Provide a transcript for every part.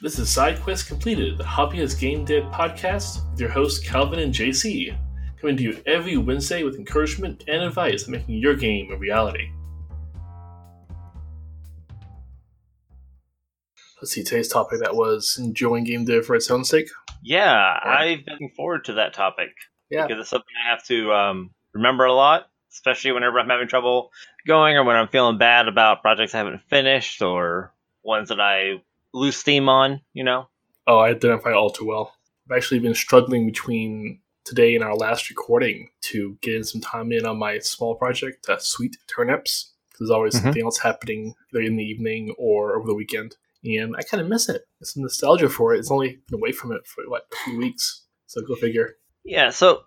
This is SideQuest Completed, the Hobbyist Game Dev podcast with your hosts Calvin and JC, coming to you every Wednesday with encouragement and advice on making your game a reality. Let's see, today's topic that was enjoying game dev for its own sake. Yeah, right. I've been looking forward to that topic. Yeah. Because it's something I have to remember a lot, especially whenever I'm having trouble going or when I'm feeling bad about projects I haven't finished or ones that I loose steam on, you know? Oh, I identify all too well. I've actually been struggling between today and our last recording to get in some time in on my small project, Sweet Turnips. There's always something else happening in the evening or over the weekend, and I kind of miss it. It's nostalgia for it. It's only been away from it for, a few weeks. So go figure. Yeah, so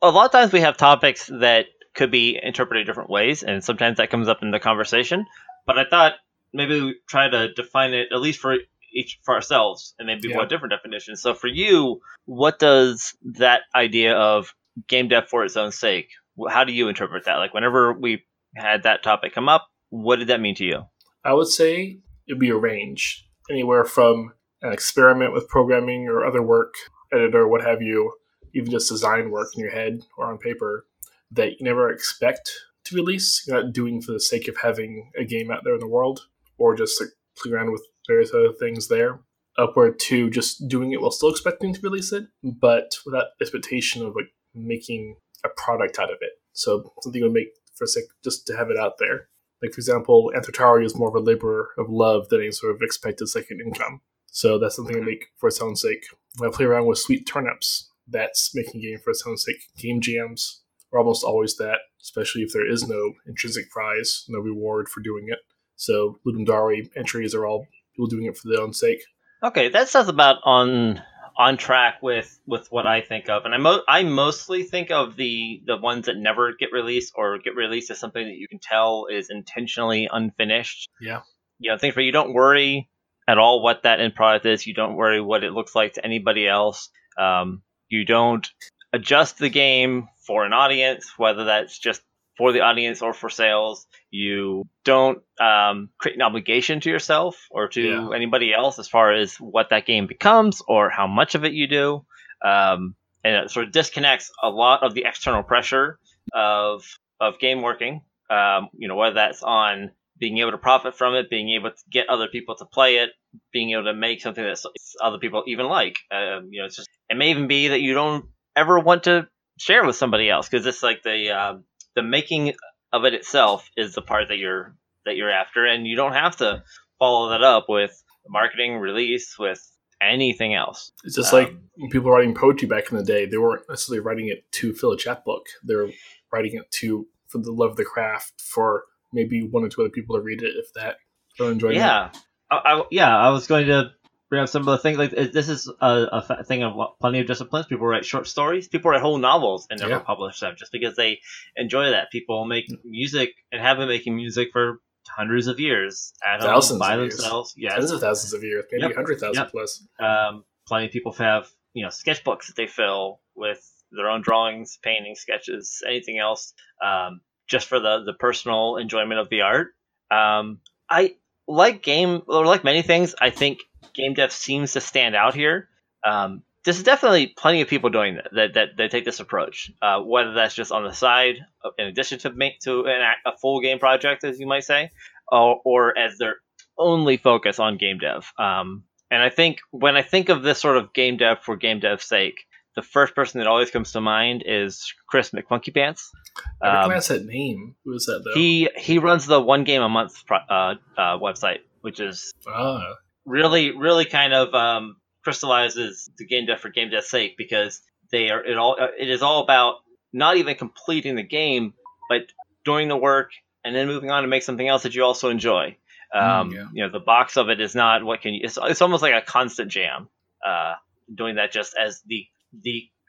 a lot of times we have topics that could be interpreted different ways, and sometimes that comes up in the conversation, but I thought maybe we try to define it, at least for each for ourselves, and maybe what different definitions. So for you, what does that idea of game dev for its own sake, how do you interpret that? Like whenever we had that topic come up, what did that mean to you? I would say it'd be a range, anywhere from an experiment with programming or other work, editor, what have you, even just design work in your head or on paper that you never expect to release. You're not doing for the sake of having a game out there in the world, or just play around with various other things there, upward to just doing it while still expecting to release it, but without expectation of making a product out of it. So something you would make for a sec just to have it out there. Like, for example, Anthrotari is more of a labor of love than any sort of expected second income. So that's something I make for its own sake. When I play around with Sweet Turnips, that's making a game for its own sake. Game jams are almost always that, especially if there is no intrinsic prize, no reward for doing it. So Ludum Dare entries are all people doing it for their own sake. Okay, that sounds about on track with what I think of. And I mostly think of the ones that never get released or get released as something that you can tell is intentionally unfinished. Yeah. You know, things where you don't worry at all what that end product is. You don't worry what it looks like to anybody else. You don't adjust the game for an audience, whether that's just for the audience or for sales. You don't create an obligation to yourself or to anybody else as far as what that game becomes or how much of it you do. And it sort of disconnects a lot of the external pressure of game working, whether that's on being able to profit from it, being able to get other people to play it, being able to make something that other people even like. It may even be that you don't ever want to share with somebody else, because it's like the making of it itself is the part that you're after, and you don't have to follow that up with marketing, release, with anything else. It's just like when people were writing poetry back in the day, they weren't necessarily writing it to fill a chapbook. They were writing it for the love of the craft, for maybe one or two other people to read it, if that. They're enjoying it. I was going to bring up some of the things. This is a thing of plenty of disciplines. People write short stories. People write whole novels and never publish them just because they enjoy that. People make music and have been making music for hundreds of years at home by themselves. Yes. Tens of thousands of years, maybe 100,000 plus. Plenty of people have sketchbooks that they fill with their own drawings, paintings, sketches, anything else, just for the personal enjoyment of the art. Like many things, I think game dev seems to stand out here. There's definitely plenty of people doing that take this approach, whether that's just on the side, in addition to a full game project, as you might say, or as their only focus on game dev. And I think when I think of this sort of game dev for game dev's sake, the first person that always comes to mind is Chris McFunkyPants. I recognize that name. Who is that, though? He runs the one game a month website, which is... really, really kind of crystallizes the game dev for game dev's sake, because it is all about not even completing the game, but doing the work and then moving on to make something else that you also enjoy. The box of it is not what can you. It's almost like a constant jam, doing that just as the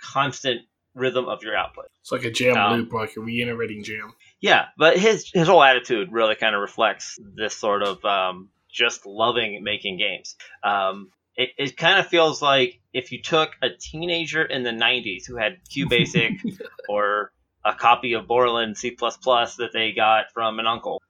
constant rhythm of your output. It's like a jam loop, like a reiterating jam. Yeah, but his whole attitude really kind of reflects this sort of. Just loving making games. It kind of feels like if you took a teenager in the 90s who had QBasic or a copy of Borland C++ that they got from an uncle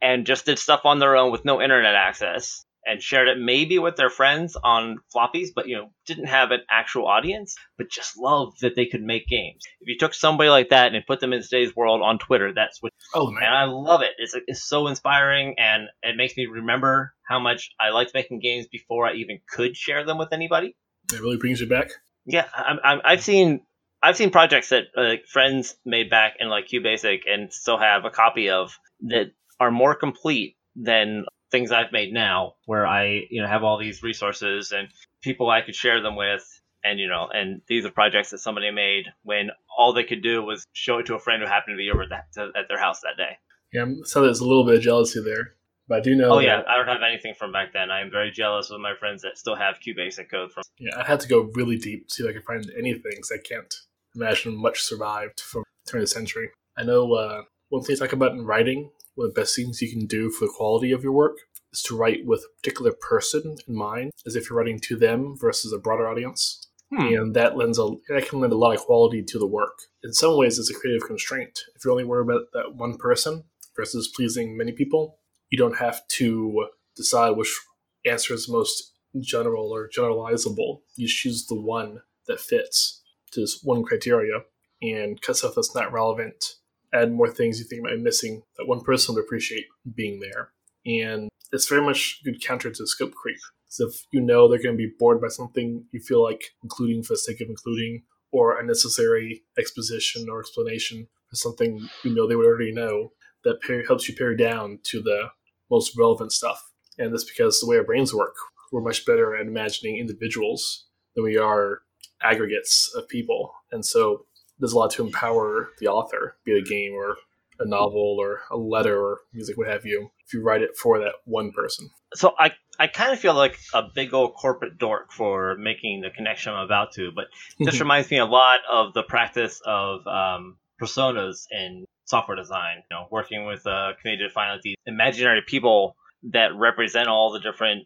and just did stuff on their own with no internet access and shared it maybe with their friends on floppies, but, you know, didn't have an actual audience, but just loved that they could make games. If you took somebody like that and put them in today's world on Twitter, that's what... Oh, man. And I love it. It's so inspiring, and it makes me remember how much I liked making games before I even could share them with anybody. It really brings you back. Yeah, I've seen projects that friends made back in like QBasic and still have a copy of that are more complete than things I've made now, where I, you know, have all these resources and people I could share them with. And, you know, and these are projects that somebody made when all they could do was show it to a friend who happened to be over at their house that day. Yeah, so there's a little bit of jealousy there. But I do know... Oh, yeah, I don't have anything from back then. I am very jealous with my friends that still have QBasic code from... Yeah, I had to go really deep to see if I could find anything, because I can't imagine much survived from the turn of the century. I know one thing you talk about in writing, one of the best things you can do for the quality of your work is to write with a particular person in mind, as if you're writing to them versus a broader audience. And that can lend a lot of quality to the work. In some ways, it's a creative constraint. If you're only worried about that one person versus pleasing many people, you don't have to decide which answer is most general or generalizable. You choose the one that fits to this one criteria and cut stuff that's not relevant, add more things you think might be missing that one person would appreciate being there. And it's very much good counter to scope creep. So if you know they're going to be bored by something, you feel like including for the sake of including, or unnecessary exposition or explanation for something you know they would already know, that helps you pare down to the most relevant stuff. And that's because the way our brains work, we're much better at imagining individuals than we are aggregates of people. And so there's a lot to empower the author, be it a game or a novel or a letter or music, what have you, if you write it for that one person. So I kind of feel like a big old corporate dork for making the connection I'm about to, but this reminds me a lot of the practice of personas in software design, you know, working with a community to find out these imaginary people that represent all the different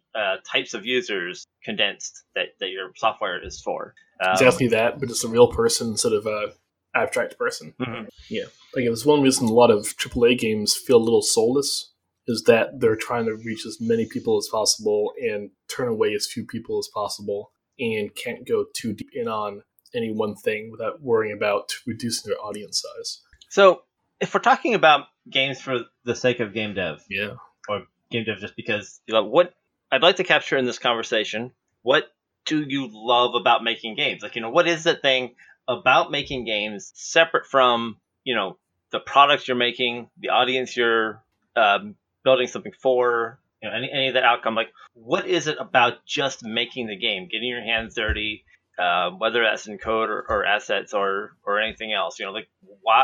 types of users condensed that your software is for. Exactly that, but just a real person instead of an abstract person. Mm-hmm. Yeah. Like, it's one reason a lot of AAA games feel a little soulless, is that they're trying to reach as many people as possible and turn away as few people as possible, and can't go too deep in on any one thing without worrying about reducing their audience size. So, if we're talking about games for the sake of game dev, yeah, or game dev just because you love, what I'd like to capture in this conversation, what do you love about making games? Like, you know, what is the thing about making games separate from, you know, the products you're making, the audience you're building something for, you know, any of that outcome? Like, what is it about just making the game, getting your hands dirty? Whether that's in code or assets or anything else, you know, like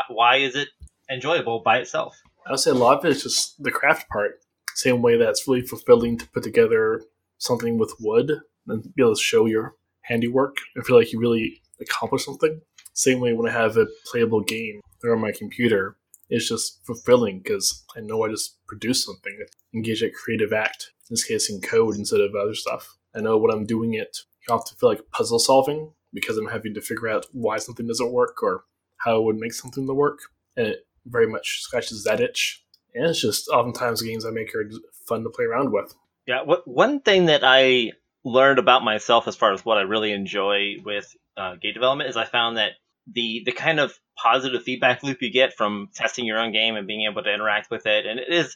why is it enjoyable by itself? I would say a lot of it's just the craft part. Same way that's really fulfilling to put together something with wood and be able to show your handiwork and feel like you really accomplished something. Same way when I have a playable game on my computer, it's just fulfilling because I know I just produced something. I engage that creative act, in this case in code instead of other stuff. I know what I'm doing it. I often feel like puzzle solving because I'm having to figure out why something doesn't work or how I would make something to work. And it very much scratches that itch. And it's just oftentimes games I make are fun to play around with. Yeah, one thing that I learned about myself as far as what I really enjoy with game development is I found that the kind of positive feedback loop you get from testing your own game and being able to interact with it. And it is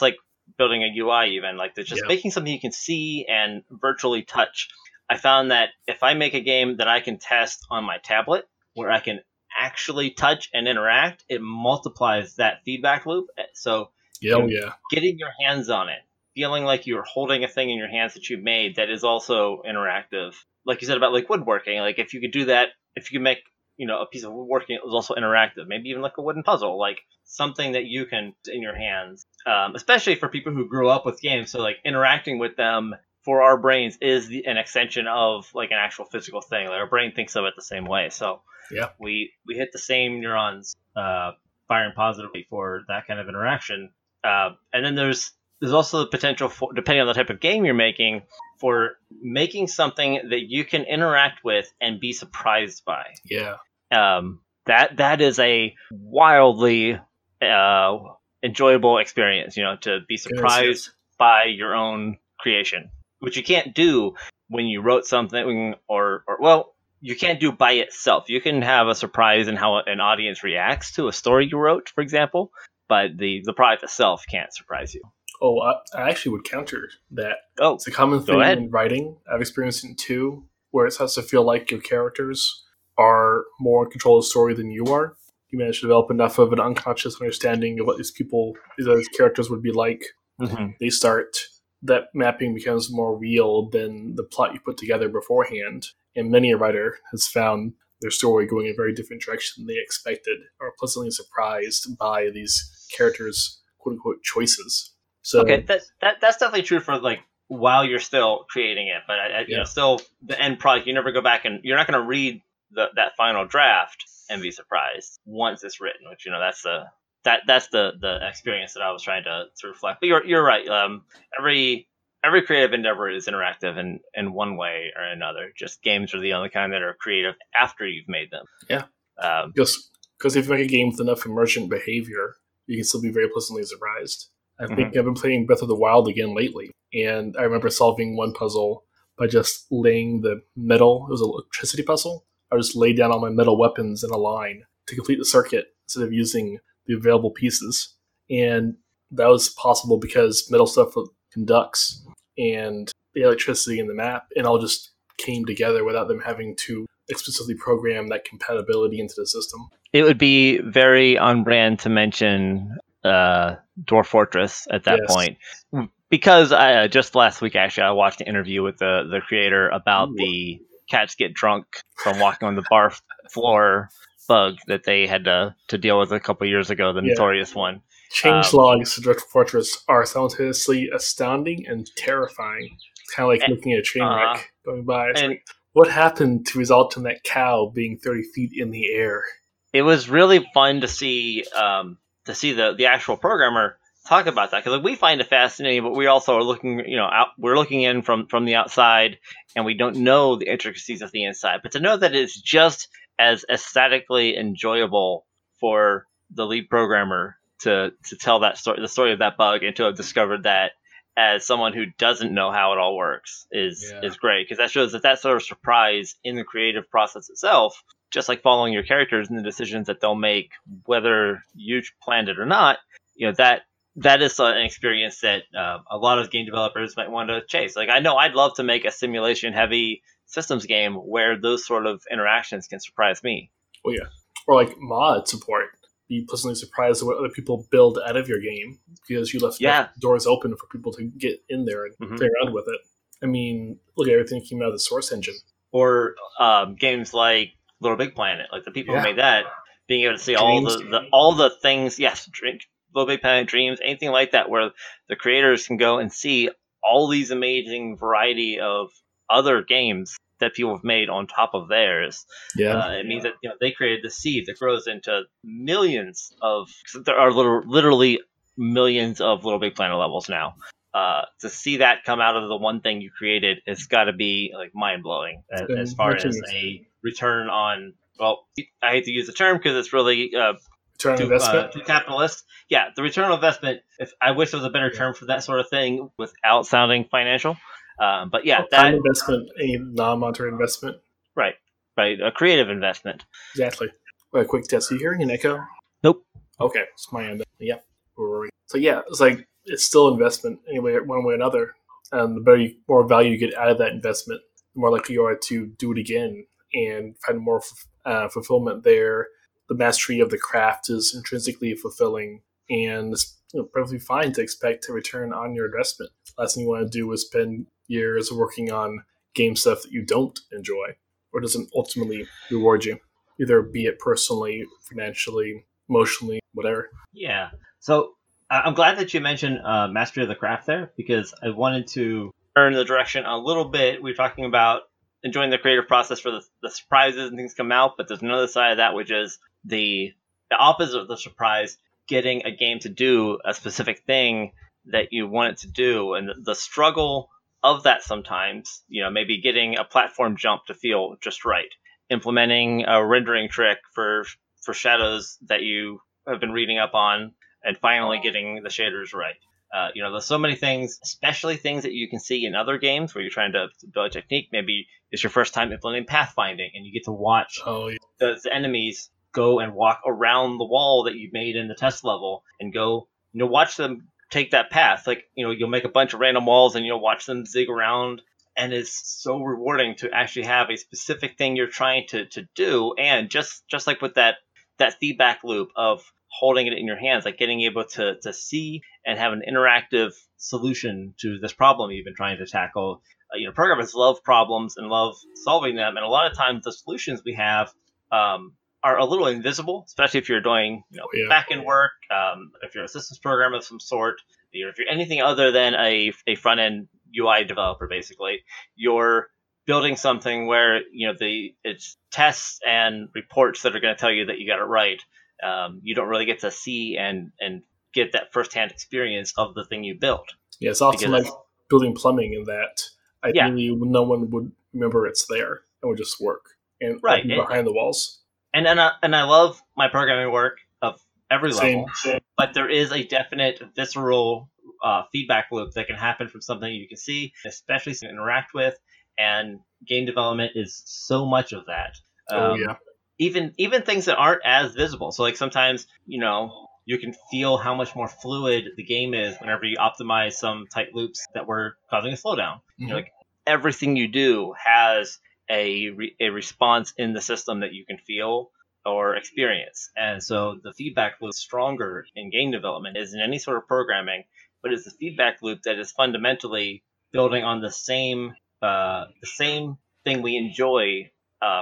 like building a UI even. Like just making something you can see and virtually touch. I found that if I make a game that I can test on my tablet, where I can actually touch and interact, it multiplies that feedback loop. So getting your hands on it, feeling like you're holding a thing in your hands that you made that is also interactive. Like you said about like woodworking, like if you could do that, if you could make, you know, a piece of woodworking that was also interactive, maybe even like a wooden puzzle, like something that you can in your hands, especially for people who grew up with games. So like interacting with them for our brains is an extension of like an actual physical thing. Like our brain thinks of it the same way. So yeah, we hit the same neurons firing positively for that kind of interaction. And then there's also the potential for, depending on the type of game you're making, for making something that you can interact with and be surprised by. Yeah. That is a wildly enjoyable experience, you know, to be surprised by your own creation, which you can't do when you wrote something or well, you can't do by itself. You can have a surprise in how an audience reacts to a story you wrote, for example, but the product itself can't surprise you. Oh, I actually would counter that. Oh, it's a common thing in writing. I've experienced it too, where it starts to feel like your characters are more in control of the story than you are. You manage to develop enough of an unconscious understanding of what these other characters would be like. Mm-hmm. That mapping becomes more real than the plot you put together beforehand. And many a writer has found their story going in a very different direction than they expected, or pleasantly surprised by these characters' quote-unquote choices. So, okay, that's definitely true for like while you're still creating it, but still the end product, you never go back and you're not going to read that final draft and be surprised once it's written, which, you know, that's the experience that I was trying to reflect. But you're right. Every creative endeavor is interactive in one way or another. Just games are the only kind that are creative after you've made them. Yeah. Because if you make a game with enough emergent behavior, you can still be very pleasantly surprised. I think I've been playing Breath of the Wild again lately, and I remember solving one puzzle by just laying the metal. It was an electricity puzzle. I just laid down all my metal weapons in a line to complete the circuit instead of using the available pieces, and that was possible because metal stuff conducts and the electricity in the map, and all just came together without them having to explicitly program that compatibility into the system. It would be very on brand to mention Dwarf Fortress at that point, because I just last week actually I watched an interview with the creator about the cats get drunk from walking on the bar floor bug that they had to deal with a couple years ago, the notorious one. Changelogs to Dwarf Fortress are simultaneously astounding and terrifying. It's kind of like looking at a train wreck going by. Like, what happened to result in that cow being 30 feet in the air? It was really fun to see the actual programmer talk about that, because like, we find it fascinating, but we also are looking, you know, out, we're looking in from the outside, and we don't know the intricacies of the inside. But to know that it's just as aesthetically enjoyable for the lead programmer to tell that story, the story of that bug, and to have discovered that as someone who doesn't know how it all works is great, because that shows that sort of surprise in the creative process itself, just like following your characters and the decisions that they'll make, whether you planned it or not, you know, that is an experience that a lot of game developers might want to chase. Like, I know I'd love to make a simulation-heavy systems game where those sort of interactions can surprise me. Oh, yeah. Or like mod support. Be pleasantly surprised at what other people build out of your game, because you left doors open for people to get in there and play around with it. I mean, look at everything that came out of the Source Engine. Or games like Little Big Planet. Like, the people who made that, being able to see all the things, Little Big Planet, Dreams, anything like that, where the creators can go and see all these amazing variety of other games that people have made on top of theirs. Yeah, it means that, you know, they created the seed that grows into millions of. There are literally millions of Little Big Planet levels now. To see that come out of the one thing you created, it's got to be like mind blowing as far as a return on. Well, I hate to use the term because it's really. Return on investment? To capitalists. Yeah, the return on investment. If I wish there was a better term for that sort of thing without sounding financial. But yeah, that investment, a non-monetary investment. Right. A creative investment. Exactly. A quick test. Are you hearing an echo? Nope. Okay. It's my end. Yeah. Where were we? So yeah, it's like, it's still investment anyway, one way or another. And the more value you get out of that investment, the more likely you are to do it again and find more fulfillment there. The mastery of the craft is intrinsically fulfilling, and it's, you know, perfectly fine to expect a return on your investment. Last thing you want to do is spend years working on game stuff that you don't enjoy or doesn't ultimately reward you, either be it personally, financially, emotionally, whatever. Yeah. So I'm glad that you mentioned mastery of the craft there, because I wanted to turn the direction a little bit. We're talking about enjoying the creative process for the surprises and things come out, but there's another side of that, which is the opposite of the surprise, getting a game to do a specific thing that you want it to do, and the struggle of that sometimes, you know, maybe getting a platform jump to feel just right, implementing a rendering trick for shadows that you have been reading up on, and finally getting the shaders right. You know, there's so many things, especially things that you can see in other games where you're trying to build a technique. Maybe it's your first time implementing pathfinding, and you get to watch the enemies go and walk around the wall that you made in the test level, and go, you know, watch them take that path. Like, you know, you'll make a bunch of random walls, and you'll watch them zig around. And it's so rewarding to actually have a specific thing you're trying to do. And just like with that feedback loop of holding it in your hands, like getting able to see and have an interactive solution to this problem you've been trying to tackle. You know, programmers love problems and love solving them. And a lot of times the solutions we have are a little invisible, especially if you're doing back-end work, if you're a systems programmer of some sort, if you're anything other than a front-end UI developer, basically, you're building something where, you know, it's tests and reports that are going to tell you that you got it right. You don't really get to see and get that firsthand experience of the thing you built. Yeah, it's often like building plumbing in that ideally no one would remember it's there and would just work and behind the walls. And I love my programming work of every level, but there is a definite visceral feedback loop that can happen from something you can see, especially something you interact with, and game development is so much of that. Even things that aren't as visible. So like sometimes, you know, you can feel how much more fluid the game is whenever you optimize some tight loops that were causing a slowdown. Mm-hmm. You know, like everything you do has a response in the system that you can feel or experience. And so the feedback loop is stronger in game development as in any sort of programming, but it's the feedback loop that is fundamentally building on the same thing we enjoy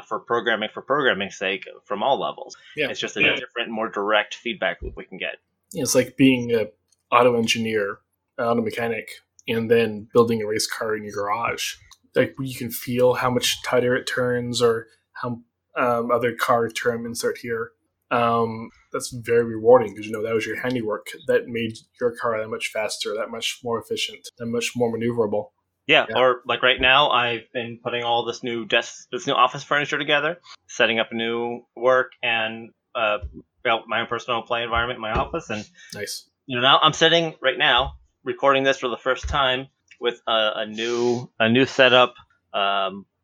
for programming's sake from all levels. Yeah. It's just a different, more direct feedback loop we can get. It's like being an auto engineer, an auto mechanic, and then building a race car in your garage. Like you can feel how much tighter it turns or how other car turn insert here. That's very rewarding because you know that was your handiwork that made your car that much faster, that much more efficient, that much more maneuverable. Yeah, or like right now, I've been putting all this new office furniture together, setting up new work and my own personal play environment in my office. And nice. You know, now I'm sitting right now, recording this for the first time with a new setup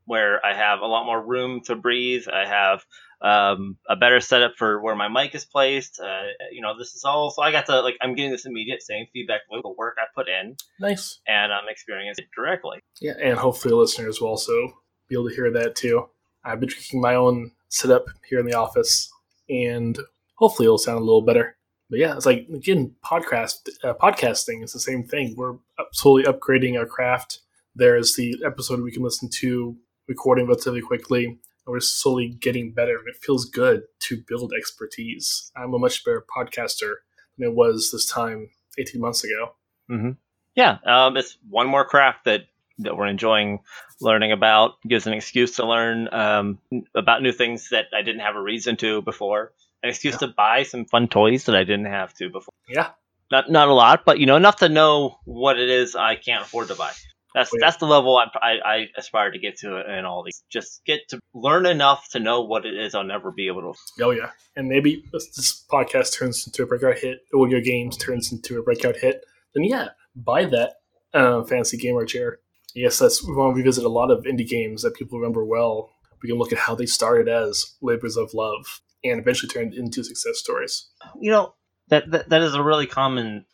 where I have a lot more room to breathe. I have a better setup for where my mic is placed. You know, this is all. So I got to I'm getting this immediate same feedback loop, the work I put in. Nice. And I'm experiencing it directly. Yeah, and hopefully listeners will also be able to hear that too. I've been tweaking my own setup here in the office, and hopefully it'll sound a little better. But yeah, it's like again, podcasting is the same thing. We're slowly upgrading our craft. There's the episode we can listen to recording relatively quickly. We're slowly getting better, and it feels good to build expertise. I'm a much better podcaster than I was this time 18 months ago. Mm-hmm. Yeah, it's one more craft that we're enjoying learning about. It gives an excuse to learn about new things that I didn't have a reason to before. An excuse to buy some fun toys that I didn't have to before. Yeah, not a lot, but you know enough to know what it is I can't afford to buy. That's the level I aspire to get to in all these. Just get to learn enough to know what it is I'll never be able to. Oh, yeah. And maybe this podcast turns into a breakout hit, or your games turns into a breakout hit. Then, yeah, buy that fancy gamer chair. Yes, we want to revisit a lot of indie games that people remember well. We can look at how they started as labors of love and eventually turned into success stories. You know, that is a really common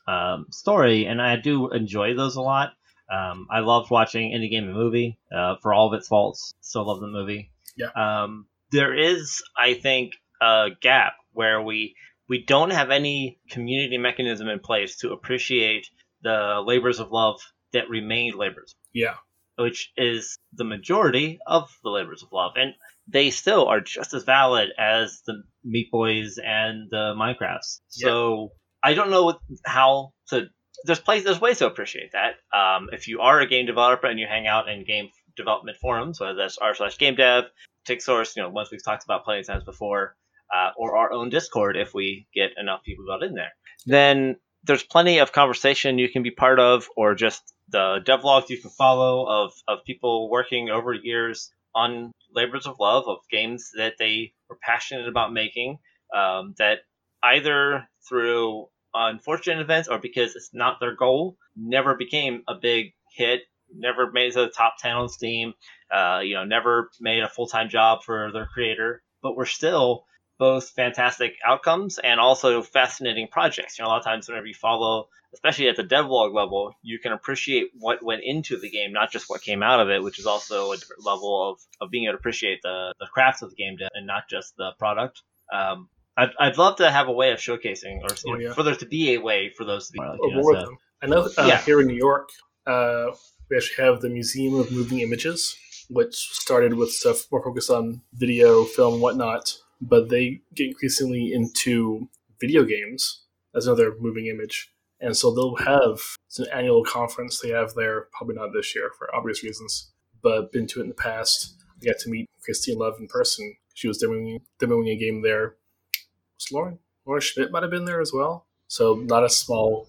story, and I do enjoy those a lot. I loved watching Indie Game and Movie for all of its faults. Still love the movie. Yeah. There is, I think, a gap where we don't have any community mechanism in place to appreciate the labors of love that remained labors. Yeah. Which is the majority of the labors of love. And they still are just as valid as the Meat Boys and the Minecrafts. Yeah. So I don't know how to... There's ways to appreciate that. If you are a game developer and you hang out in game development forums, whether that's r/GameDev, TickSource, you know, once we've talked about plenty of times before, or our own Discord, if we get enough people got in there, then there's plenty of conversation you can be part of, or just the devlogs you can follow of people working over years on labors of love of games that they were passionate about making, that either through unfortunate events or because it's not their goal, never became a big hit, never made it to the top 10 on Steam, never made a full-time job for their creator, but were still both fantastic outcomes and also fascinating projects. You know, a lot of times whenever you follow, especially at the devlog level, you can appreciate what went into the game, not just what came out of it, which is also a different level of being able to appreciate the craft of the game and not just the product. I'd love to have a way of showcasing, or for there to be a way for those to be. I know here in New York, we actually have the Museum of Moving Images, which started with stuff more focused on video, film, whatnot, but they get increasingly into video games as another moving image. And so they'll have, it's an annual conference they have there, probably not this year for obvious reasons, but been to it in the past. I got to meet Christine Love in person. She was demoing a game there. Laura Schmidt might have been there as well. So not a small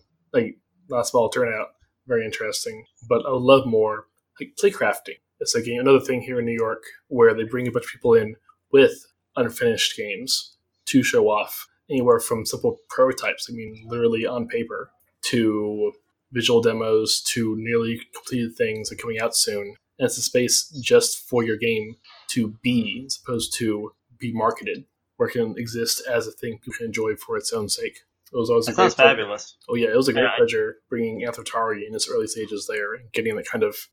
turnout. Very interesting. But I would love more like Playcrafting. It's another thing here in New York where they bring a bunch of people in with unfinished games to show off, anywhere from simple prototypes, literally on paper, to visual demos, to nearly completed things that are coming out soon. And it's a space just for your game to be, as opposed to be marketed, where it can exist as a thing you can enjoy for its own sake. It was always fabulous. Oh yeah, it was a great pleasure bringing Anthrotari in its early stages there and getting that kind of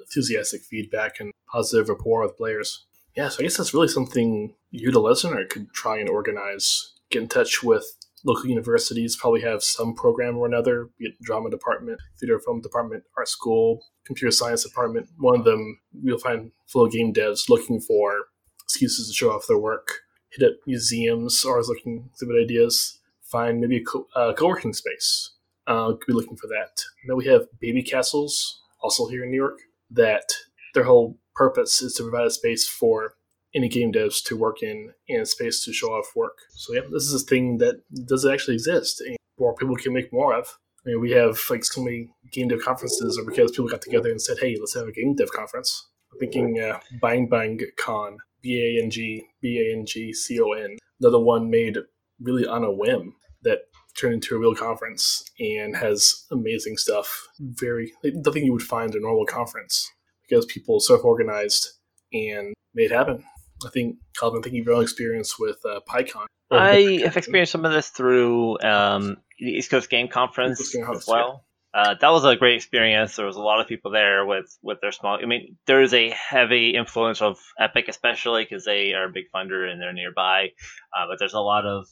enthusiastic feedback and positive rapport with players. Yeah, so I guess that's really something you, the listener, could try and organize. Get in touch with local universities, probably have some program or another, be it drama department, theater film department, art school, computer science department. One of them, you'll find full of game devs looking for excuses to show off their work. Hit up museums, always looking for exhibit ideas. Find maybe a co-working space. Could be looking for that. Now we have Baby Castles, also here in New York, that their whole purpose is to provide a space for any game devs to work in and a space to show off work. So yeah, this is a thing that doesn't actually exist and more people can make more of. I mean, we have so many game dev conferences or because people got together and said, hey, let's have a game dev conference. I'm thinking Bang Bang Con, BANG CON, another one made really on a whim that turned into a real conference and has amazing stuff. Nothing you would find in a normal conference because people are self-organized and made it happen. I think, Calvin, of your own experience with PyCon. I have experienced some of this through the East Coast Game Conference as well. Yeah. That was a great experience. There was a lot of people there with their small... there is a heavy influence of Epic, especially because they are a big funder and they're nearby. But there's a lot of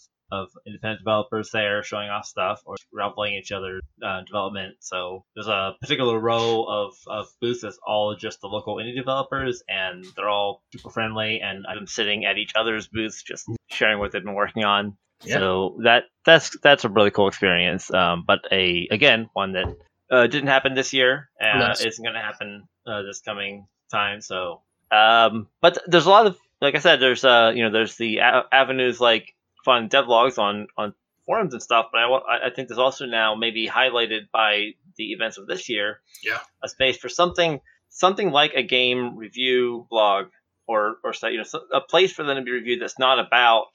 independent developers there showing off stuff or rivaling each other's development. So there's a particular row of booths that's all just the local indie developers, and they're all super friendly, and I'm sitting at each other's booths just sharing what they've been working on. Yeah. So that's a really cool experience, but one that didn't happen this year and isn't going to happen this coming time. So, but there's a lot of, like I said, there's there's the avenues like fun devlogs on forums and stuff, but I think there's also now maybe highlighted by the events of this year, a space for something like a game review blog or a place for them to be reviewed that's not about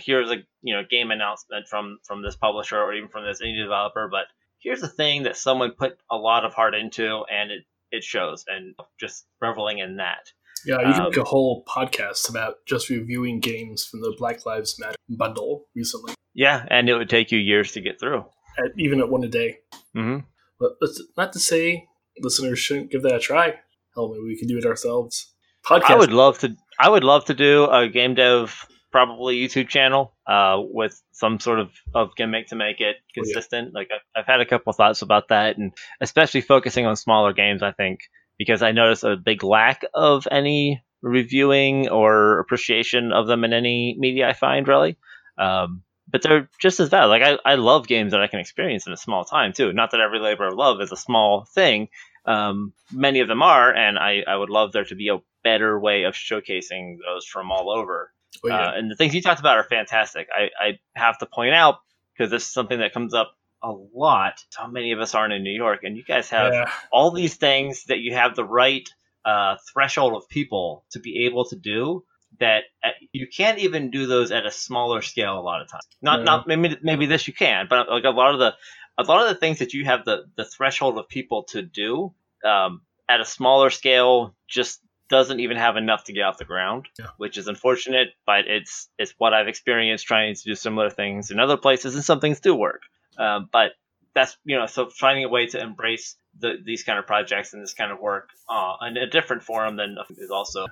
here's a game announcement from this publisher or even from this indie developer, but here's a thing that someone put a lot of heart into and it shows, and just reveling in that. Yeah, you can make a whole podcast about just reviewing games from the Black Lives Matter bundle recently. Yeah, and it would take you years to get through. Even at one a day. Mm-hmm. But not to say listeners shouldn't give that a try. Hell, maybe we can do it ourselves. Podcast. I would love to do a game dev, probably YouTube channel, with some sort of gimmick to make it consistent. Oh, yeah. I've had a couple of thoughts about that, and especially focusing on smaller games, I think. Because I noticed a big lack of any reviewing or appreciation of them in any media I find, really. But they're just as valid. I love games that I can experience in a small time, too. Not that every labor of love is a small thing. Many of them are, and I would love there to be a better way of showcasing those from all over. Oh, yeah. And the things you talked about are fantastic. I have to point out, because this is something that comes up a lot. How many of us aren't in New York, and you guys have all these things that you have the right threshold of people to be able to do, that you can't even do those at a smaller scale a lot of times. Not maybe this you can, but like a lot of the things that you have the threshold of people to do at a smaller scale just doesn't even have enough to get off the ground, which is unfortunate. But it's what I've experienced trying to do similar things in other places, and some things do work. But that's so finding a way to embrace these kind of projects and this kind of work in a different forum than is also.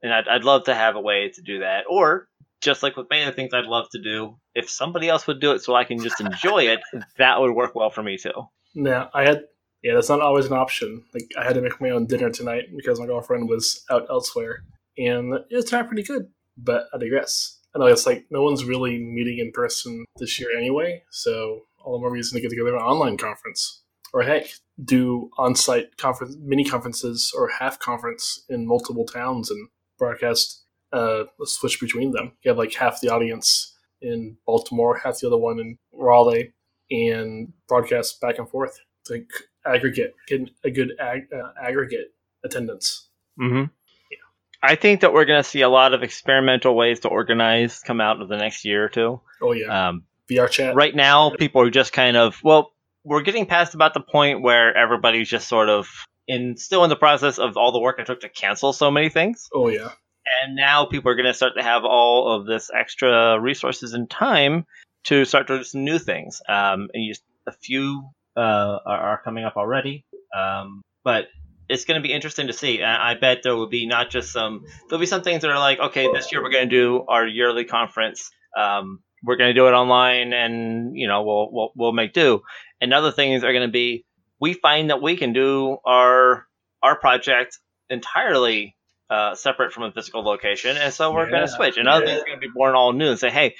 And I'd love to have a way to do that, or just like with many other things I'd love to do, if somebody else would do it so I can just enjoy it, that would work well for me too. Yeah, that's not always an option. Like I had to make my own dinner tonight because my girlfriend was out elsewhere, and it was turned out pretty good. But I digress. I know it's like no one's really meeting in person this year anyway, so all the more reason to get together at an online conference. Or heck, do on-site conference, mini conferences or half conference in multiple towns and broadcast. Let's switch between them. You have like half the audience in Baltimore, half the other one in Raleigh, and broadcast back and forth. It's like aggregate, get a good aggregate attendance. Mm-hmm. Yeah. I think that we're going to see a lot of experimental ways to organize come out of the next year or two. Oh yeah. VR chat. Right now, people are just kind of we're getting past about the point where everybody's just sort of still in the process of all the work it took to cancel so many things. Oh, yeah. And now people are going to start to have all of this extra resources and time to start to do some new things. A few are coming up already. But it's going to be interesting to see. I bet there will be not just there'll be some things that are like, okay, this year we're going to do our yearly conference. We're going to do it online, and we'll make do. And other things are going to be, we find that we can do our project entirely separate from a physical location, and so we're going to switch. And other things are going to be born all new and say, hey,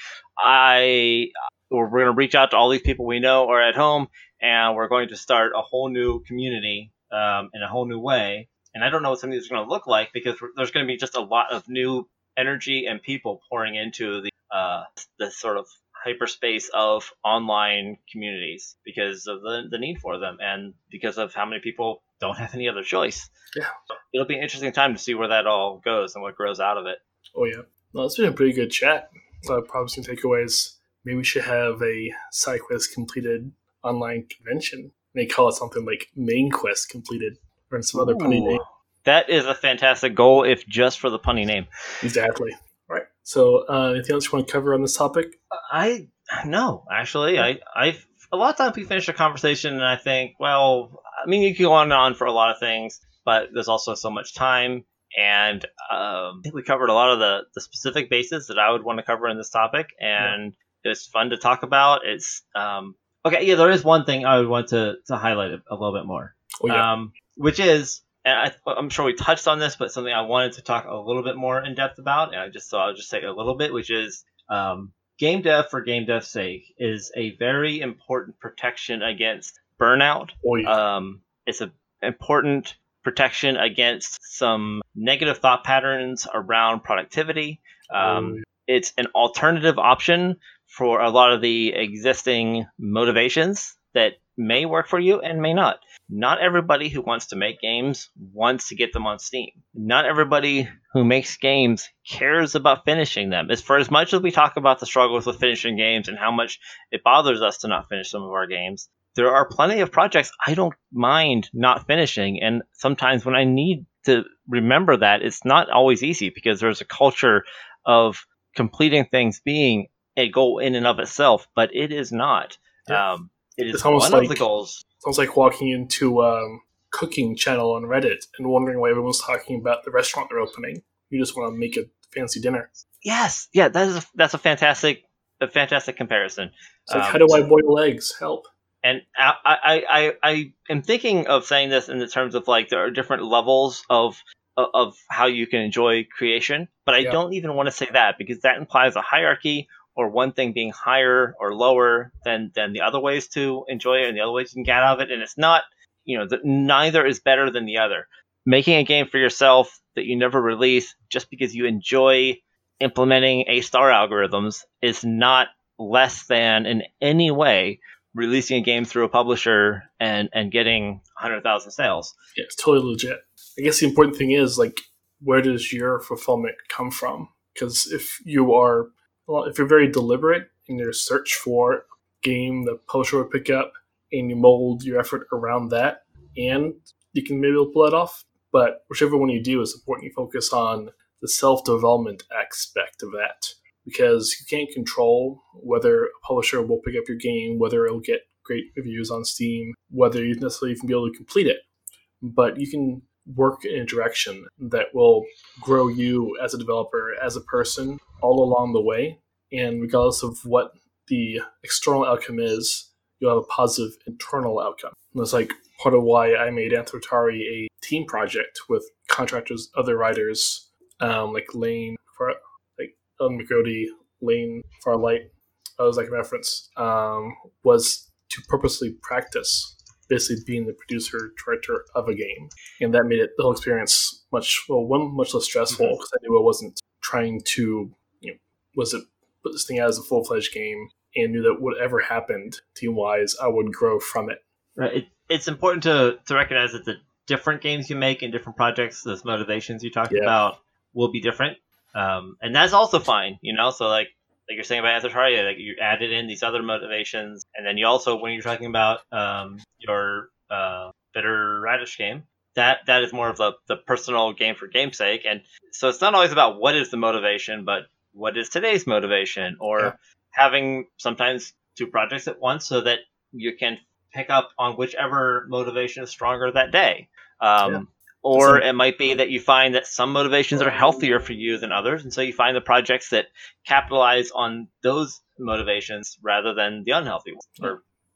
we're going to reach out to all these people we know are at home, and we're going to start a whole new community in a whole new way. And I don't know what some of these are going to look like, because there's going to be just a lot of new energy and people pouring into the sort of hyperspace of online communities because of the need for them, and because of how many people don't have any other choice. Yeah, it'll be an interesting time to see where that all goes and what grows out of it. Oh yeah, well, it's been a pretty good chat. Promising takeaways. Maybe we should have a SideQuest Completed online convention. They call it something like MainQuest Completed, or some other punny name. That is a fantastic goal, if just for the punny name. Exactly. Right. So, anything else you want to cover on this topic? No, actually. I a lot of times we finish a conversation and I think, you can go on and on for a lot of things, but there's also so much time. And I think we covered a lot of the specific bases that I would want to cover in this topic. And it's fun to talk about. It's okay. Yeah, there is one thing I would want to highlight a little bit more, which is, and I'm sure we touched on this, but something I wanted to talk a little bit more in depth about, and I'll just say a little bit, which is game dev for game dev's sake is a very important protection against burnout. It's an important protection against some negative thought patterns around productivity. It's an alternative option for a lot of the existing motivations that may work for you and may not. Not everybody who wants to make games wants to get them on Steam. Not everybody who makes games cares about finishing them. As for as much as we talk about the struggles with finishing games and how much it bothers us to not finish some of our games, there are plenty of projects I don't mind not finishing. And sometimes when I need to remember that, it's not always easy, because there's a culture of completing things being a goal in and of itself, but it is not. It's almost one of the goals. Sounds like walking into a cooking channel on Reddit and wondering why everyone's talking about the restaurant they're opening. You just want to make a fancy dinner. Yes. Yeah, that's a fantastic comparison. It's like, how do I boil eggs? Help. And I am thinking of saying this in the terms of like there are different levels of how you can enjoy creation, but I don't even want to say that, because that implies a hierarchy, or one thing being higher or lower than the other ways to enjoy it and the other ways you can get out of it. And it's not, neither is better than the other. Making a game for yourself that you never release just because you enjoy implementing A-star algorithms is not less than in any way releasing a game through a publisher and getting 100,000 sales. Yeah, it's totally legit. I guess the important thing is, like, where does your fulfillment come from? Because if you're very deliberate in your search for a game the publisher would pick up, and you mold your effort around that, and you can maybe pull that off. But whichever one you do, it's important you focus on the self-development aspect of that, because you can't control whether a publisher will pick up your game, whether it'll get great reviews on Steam, whether you necessarily even be able to complete it. But you can work in a direction that will grow you as a developer, as a person, all along the way. And regardless of what the external outcome is, you'll have a positive internal outcome. And that's like part of why I made Anthrotari a team project with contractors, other writers, like Ellen McGrody, Lane Farlight, others I can reference, was to purposely practice basically being the producer, director of a game. And that made it the whole experience much less stressful, because I knew I wasn't trying to, put this thing out as a full-fledged game, and knew that whatever happened team-wise, I would grow from it. Right. It's important to recognize that the different games you make and different projects, those motivations you talked about, will be different. And that's also fine, So like you're saying about Anthrotari, like you added in these other motivations, and then you also, when you're talking about your Bitter Radish game, that is more of the personal game for game's sake. And so it's not always about what is the motivation, but what is today's motivation, or having sometimes two projects at once so that you can pick up on whichever motivation is stronger that day. Or it might be that you find that some motivations are healthier for you than others, and so you find the projects that capitalize on those motivations rather than the unhealthy ones.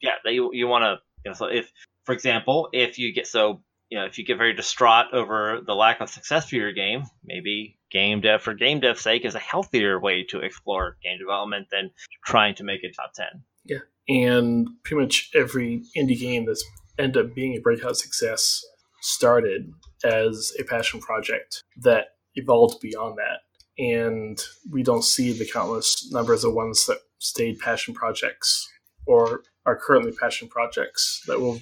That you want to, so if, for example, if you get very distraught over the lack of success for your game, maybe game dev for game dev's sake is a healthier way to explore game development than trying to make a top 10. Yeah, and pretty much every indie game that's ended up being a breakout success started as a passion project that evolved beyond that. And we don't see the countless numbers of ones that stayed passion projects or are currently passion projects that will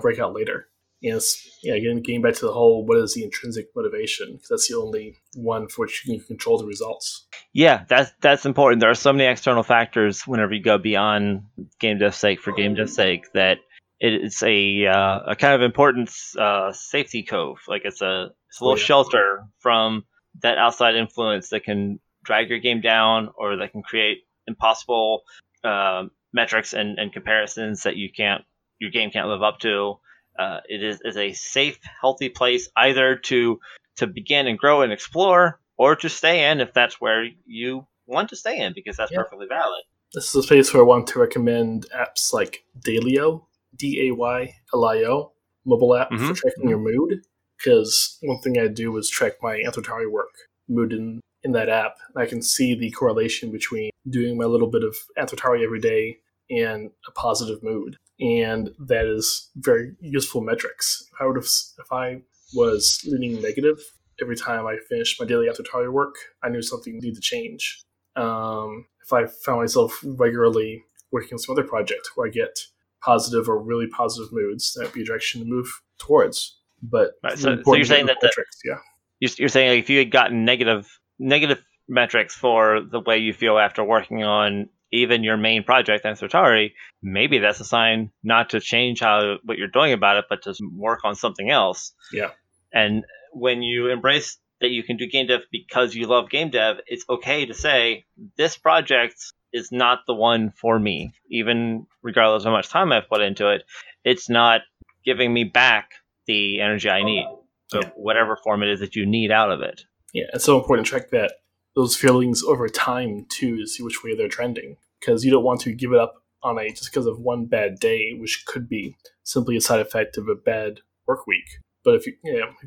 break out later. And getting back to the whole, what is the intrinsic motivation? Because that's the only one for which you can control the results. Yeah, that's important. There are so many external factors whenever you go beyond game dev's sake for game dev's sake that it's a kind of important safety cove. Like it's a little shelter from that outside influence that can drag your game down, or that can create impossible metrics and comparisons that your game can't live up to. It is a safe, healthy place either to begin and grow and explore, or to stay in if that's where you want to stay in, because that's perfectly valid. This is a space where I want to recommend apps like Daylio, D-A-Y-L-I-O, mobile app for tracking your mood, because one thing I do is track my Anthrotari work, mood in that app, and I can see the correlation between doing my little bit of Anthrotari every day and a positive mood. And that is very useful metrics. If I was leaning negative every time I finished my daily Anthrotari work, I knew something needed to change. If I found myself regularly working on some other project where I get positive or really positive moods, that would be a direction to move towards. But right, so you're saying that metrics, you're saying, like, if you had gotten negative metrics for the way you feel after working on even your main project, Anthrotari, maybe that's a sign not to change what you're doing about it, but to work on something else. Yeah. And when you embrace that you can do game dev because you love game dev, it's okay to say, this project is not the one for me. Even regardless of how much time I've put into it, it's not giving me back the energy I need. So whatever form it is that you need out of it. Yeah, it's so important to track those feelings over time too, to see which way they're trending, because you don't want to give it up on a just because of one bad day, which could be simply a side effect of a bad work week. But if you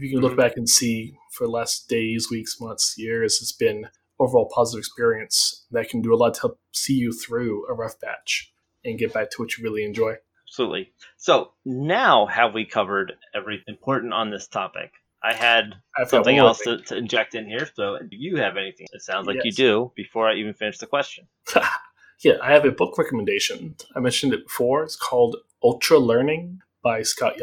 can look back and see for the last days, weeks, months, years, it's been overall positive experience, that can do a lot to help see you through a rough batch and get back to what you really enjoy. Absolutely. So now have we covered everything important on this topic? I've something else to inject in here. So do you have anything? It sounds like you do before I even finish the question. I have a book recommendation. I mentioned it before. It's called Ultra Learning by Scott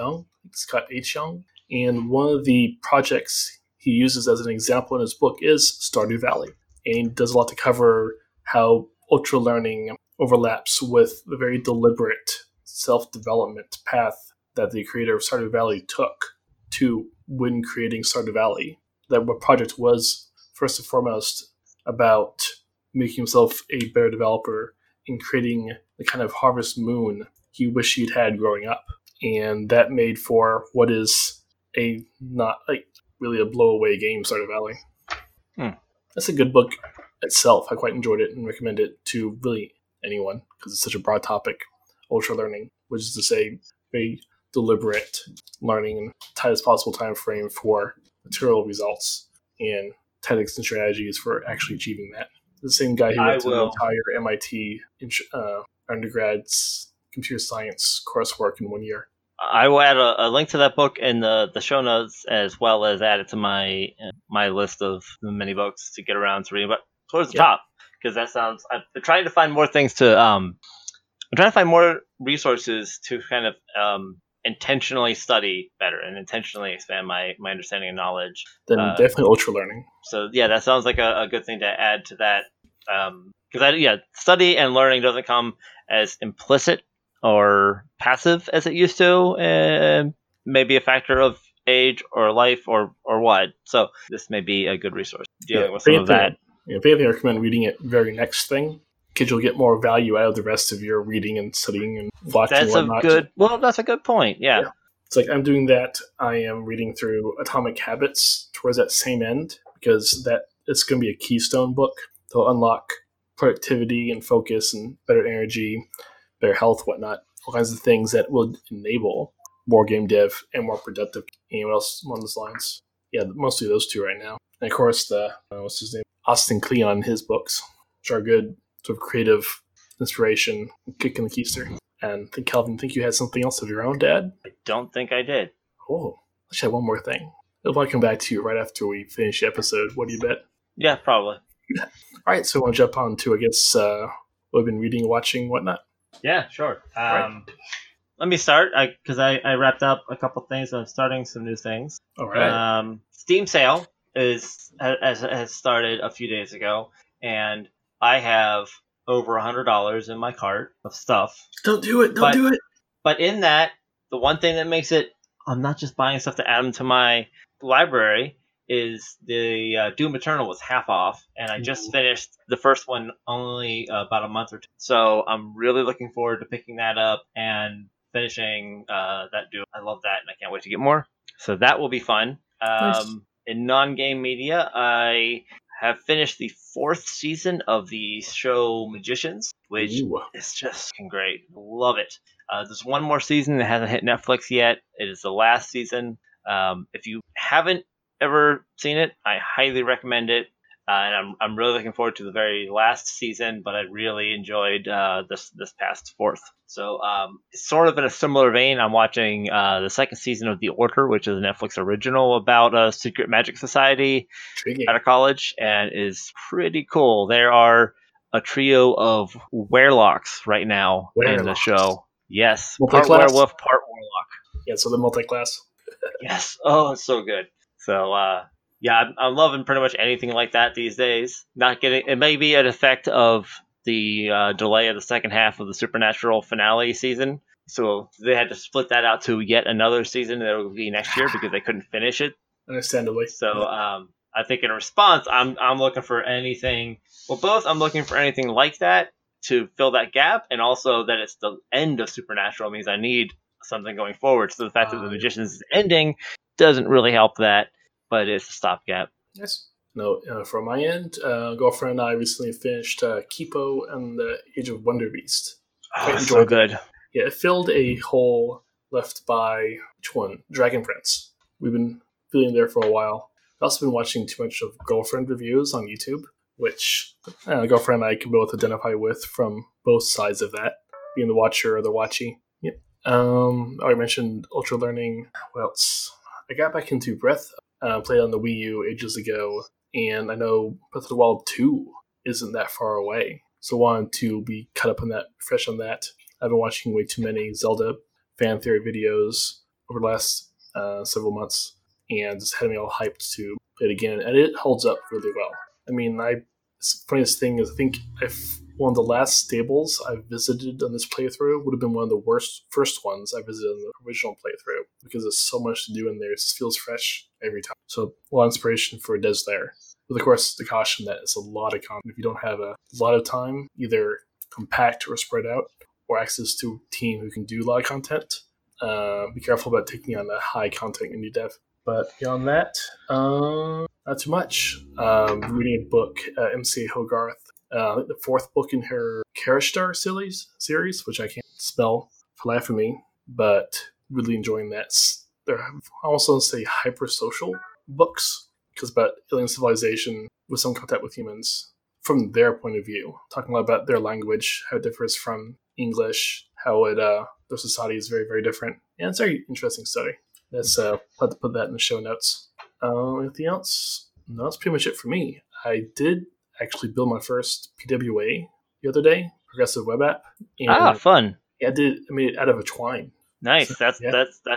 H. Young. And one of the projects he uses as an example in his book is Stardew Valley. And he does a lot to cover how ultra learning overlaps with the very deliberate self-development path that the creator of Stardew Valley took to when creating Stardew Valley. That project was, first and foremost, about making himself a better developer and creating the kind of Harvest Moon he wished he'd had growing up. And that made for what is a not like really a blow-away game, Stardew Valley. That's a good book itself. I quite enjoyed it and recommend it to really anyone because it's such a broad topic, ultra learning, which is to say very deliberate learning in the tightest possible time frame for material results and tactics and strategies for actually achieving that. The same guy who went to the entire MIT undergrad's computer science coursework in 1 year. I will add a link to that book in the show notes, as well as add it to my list of many books to get around to reading. But towards the top, because that sounds. I've been trying to find more things to. I'm trying to find more resources to kind of intentionally study better and intentionally expand my understanding and knowledge. Then definitely ultra learning. So yeah, that sounds like a good thing to add to that, because study and learning doesn't come as implicit or passive as it used to, and maybe a factor of age or life or what. So this may be a good resource dealing with some of that. If anything, I recommend reading it very next thing, because you'll get more value out of the rest of your reading and studying and watching. That's a good point, yeah. It's like I'm doing that. I am reading through Atomic Habits towards that same end, because that it's going to be a keystone book. They'll unlock productivity and focus and better energy, their health, whatnot, all kinds of things that will enable more game dev and more productive. Anyone else on those lines? Yeah, mostly those two right now. And of course, Austin Kleon, his books, which are good sort of creative inspiration, kick in the keister. And I think, Calvin, you had something else of your own, Dad? I don't think I did. Oh, let's have one more thing. It'll probably come back to you right after we finish the episode. What do you bet? Yeah, probably. All right, so I want to jump on to, I guess, what we've been reading, watching, whatnot. Yeah, sure. Let me start because I wrapped up a couple things. So I'm starting some new things. All right. Steam sale has started a few days ago, and I have over $100 in my cart of stuff. Don't do it. But in that, the one thing that makes it, I'm not just buying stuff to add them to my library, is the Doom Eternal was half off, and I just finished the first one only about a month or two. So I'm really looking forward to picking that up and finishing that Doom. I love that, and I can't wait to get more. So that will be fun. Nice. In non-game media, I have finished the 4th season of the show Magicians, which is just great. Love it. There's one more season that hasn't hit Netflix yet. It is the last season. If you haven't ever seen it, I highly recommend it, and I'm really looking forward to the very last season, but I really enjoyed this past 4th. So sort of in a similar vein, I'm watching the 2nd season of The Order, which is a Netflix original about a secret magic society out of college, and is pretty cool. There are a trio of werelocks right now in the show. Yes, part werewolf, part warlock. Yeah, so they're multi-class. Yes, oh, it's so good. So, I'm loving pretty much anything like that these days. It may be an effect of the delay of the second half of the Supernatural finale season. So they had to split that out to yet another season that will be next year because they couldn't finish it. Understandably. So, I think in response, I'm looking for anything. Well, both I'm looking for anything like that to fill that gap, and also that it's the end of Supernatural means I need something going forward. So the fact that the Magicians is ending doesn't really help that, but it's a stopgap. Yes. No, from my end, girlfriend and I recently finished Kipo and the Age of Wonderbeasts. Oh, so good. Yeah, it filled a hole left by, which one? Dragon Prince. We've been feeling there for a while. I've also been watching too much of girlfriend reviews on YouTube, which girlfriend and I can both identify with from both sides of that, being the watcher or the watchy. Yep. I already mentioned Ultra Learning. What else? I got back into Breath, played on the Wii U ages ago, and I know Breath of the Wild 2 isn't that far away, so I wanted to be caught up on that, fresh on that. I've been watching way too many Zelda fan theory videos over the last several months, and just had me all hyped to play it again. And it holds up really well. I mean, the funniest thing is I think one of the last stables I visited on this playthrough would have been one of the worst first ones I visited in the original playthrough because there's so much to do in there. It just feels fresh every time. So a lot of inspiration for Des there. With, of course, the caution that it's a lot of content. If you don't have a lot of time, either compact or spread out, or access to a team who can do a lot of content, be careful about taking on that high content in your dev. But beyond that, not too much. Reading a book, MCA Hogarth, the fourth book in her Kerishtar series, which I can't spell for life of me, but really enjoying that. They're almost going to say hyper-social books, because about alien civilization with some contact with humans from their point of view. Talking a lot about their language, how it differs from English, how their society is very, very different. And it's a very interesting study. That's I'll have to put that in the show notes. Anything else? No, that's pretty much it for me. I did actually build my first PWA the other day, progressive web app. And fun! Yeah, I made it out of a twine. Nice. So, that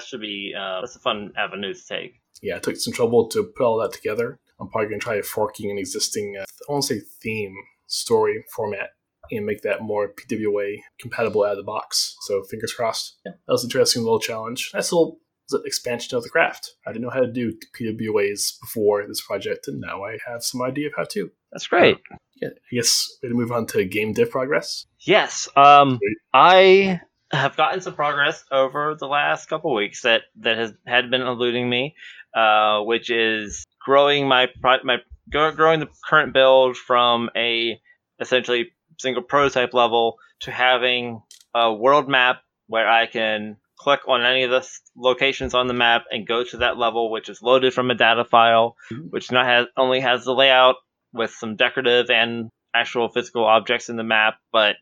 should be that's a fun avenue to take. Yeah, I took some trouble to put all that together. I'm probably going to try forking an existing, I won't say theme, story format, and make that more PWA compatible out of the box. So fingers crossed. Yeah. That was an interesting little challenge. Nice little expansion of the craft. I didn't know how to do PWAs before this project, and now I have some idea of how to. That's great. Yeah, I guess we're going to move on to game dev progress. Yes. I have gotten some progress over the last couple weeks that had been eluding me, which is growing growing the current build from a essentially single prototype level to having a world map where I can click on any of the locations on the map and go to that level, which is loaded from a data file, which only has the layout with some decorative and actual physical objects in the map, but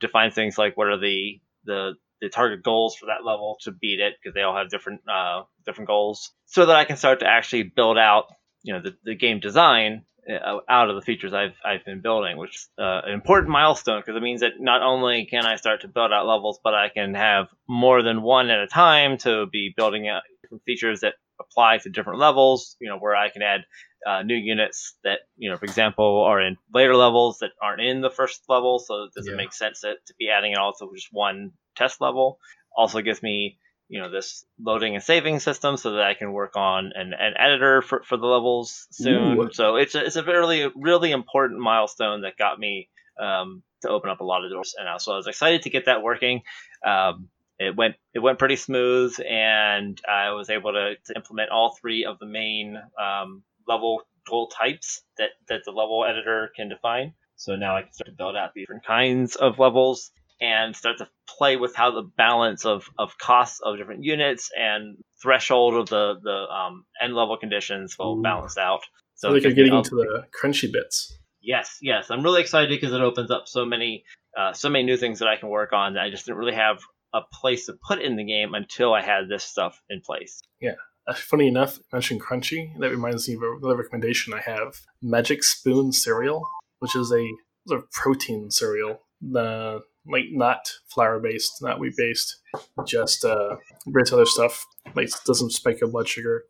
define things like what are the target goals for that level to beat it, because they all have different goals, so that I can start to actually build out, the game design out of the features I've been building, which is an important milestone because it means that not only can I start to build out levels, but I can have more than one at a time to be building out different features that apply to different levels. Where I can add new units that, for example, are in later levels that aren't in the first level. So it doesn't make sense to be adding it all to just one test level. Also gives me, this loading and saving system so that I can work on an editor for the levels soon. Ooh. So it's a really, really important milestone that got me to open up a lot of doors. And so I was excited to get that working. It went pretty smooth, and I was able to implement all three of the main level goal types that the level editor can define. So now I can start to build out the different kinds of levels and start to play with how the balance of costs of different units and threshold of the end level conditions will balance out. So like you're getting into the crunchy bits. Yes. I'm really excited because it opens up so many new things that I can work on that I just didn't really have a place to put in the game until I had this stuff in place. Yeah. Funny enough, you mentioned crunchy. That reminds me of another recommendation I have. Magic Spoon cereal, which is a sort of protein cereal. Not flour-based, not wheat-based, just various other stuff. Doesn't spike your blood sugar,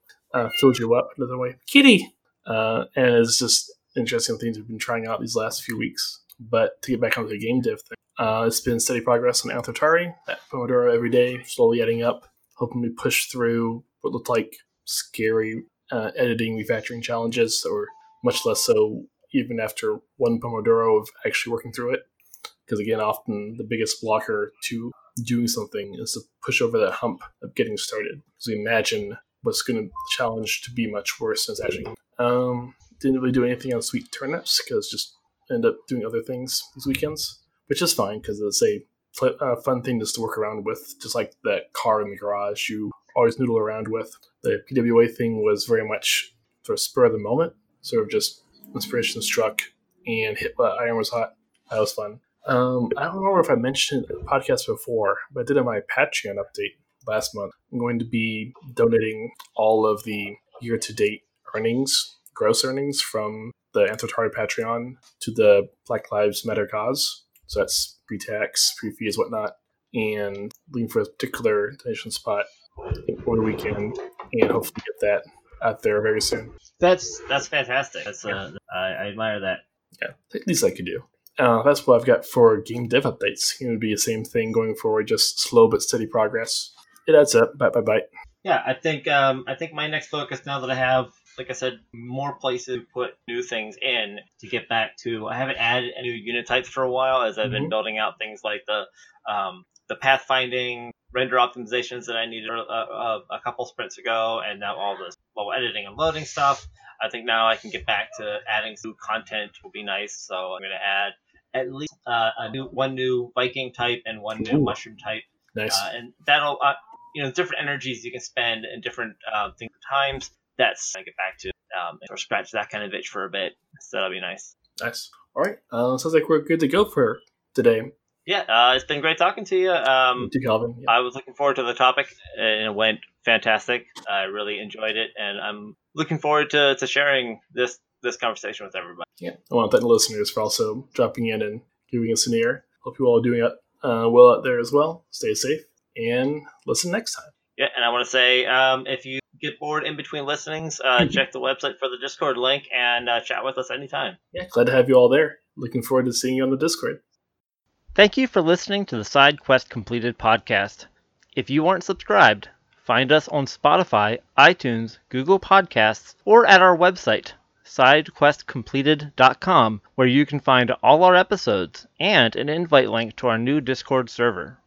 fills you up another way. Kitty! And it's just interesting things we've been trying out these last few weeks. But to get back onto the game dev thing, it's been steady progress on Anthrotari, that Pomodoro every day, slowly adding up, hoping we push through what looked like scary editing, refactoring challenges, or much less so even after one Pomodoro of actually working through it. Because again, often the biggest blocker to doing something is to push over that hump of getting started. So you imagine what's going to challenge to be much worse than it's actually. Didn't really do anything on Sweet Turnips because just end up doing other things these weekends, which is fine because it's a fun thing just to work around with. Just like that car in the garage you always noodle around with. The PWA thing was very much sort of spur of the moment, sort of just inspiration struck and hit by iron was hot. That was fun. I don't remember if I mentioned the podcast before, but I did on my Patreon update last month. I'm going to be donating all of the year-to-date earnings, gross earnings from the Anthrotari Patreon to the Black Lives Matter cause. So that's pre-tax, pre-fees, whatnot, and looking for a particular donation spot over the weekend. and hopefully get that out there very soon. That's fantastic. That's I admire that. Yeah, at least I could do. That's what I've got for game dev updates. It would be the same thing going forward, just slow but steady progress. It adds up, bite by bite. Yeah, I think my next focus, now that I have, like I said, more places to put new things in, to get back to, I haven't added any new unit types for a while, as I've been building out things like the pathfinding, render optimizations that I needed a couple sprints ago, and now all this level editing and loading stuff. I think now I can get back to adding new content will be nice, so I'm going to add at least one new Viking type and one new mushroom type. Nice. And that'll, different energies you can spend and different things at times. That's, I get back to or scratch that kind of itch for a bit, so that'll be nice. Nice. All right. Sounds like we're good to go for today. Yeah, it's been great talking to you. To Calvin. Yeah. I was looking forward to the topic, and it went fantastic. I really enjoyed it, and I'm looking forward to sharing this conversation with everybody. Yeah, I want to thank the listeners for also dropping in and giving us an ear. Hope you all are doing well out there as well. Stay safe, and listen next time. Yeah, and I want to say, if you get bored in between listenings, check the website for the Discord link, and chat with us anytime. Yeah, glad to have you all there. Looking forward to seeing you on the Discord. Thank you for listening to the SideQuest Completed podcast. If you aren't subscribed, find us on Spotify, iTunes, Google Podcasts, or at our website, sidequestcompleted.com, where you can find all our episodes and an invite link to our new Discord server.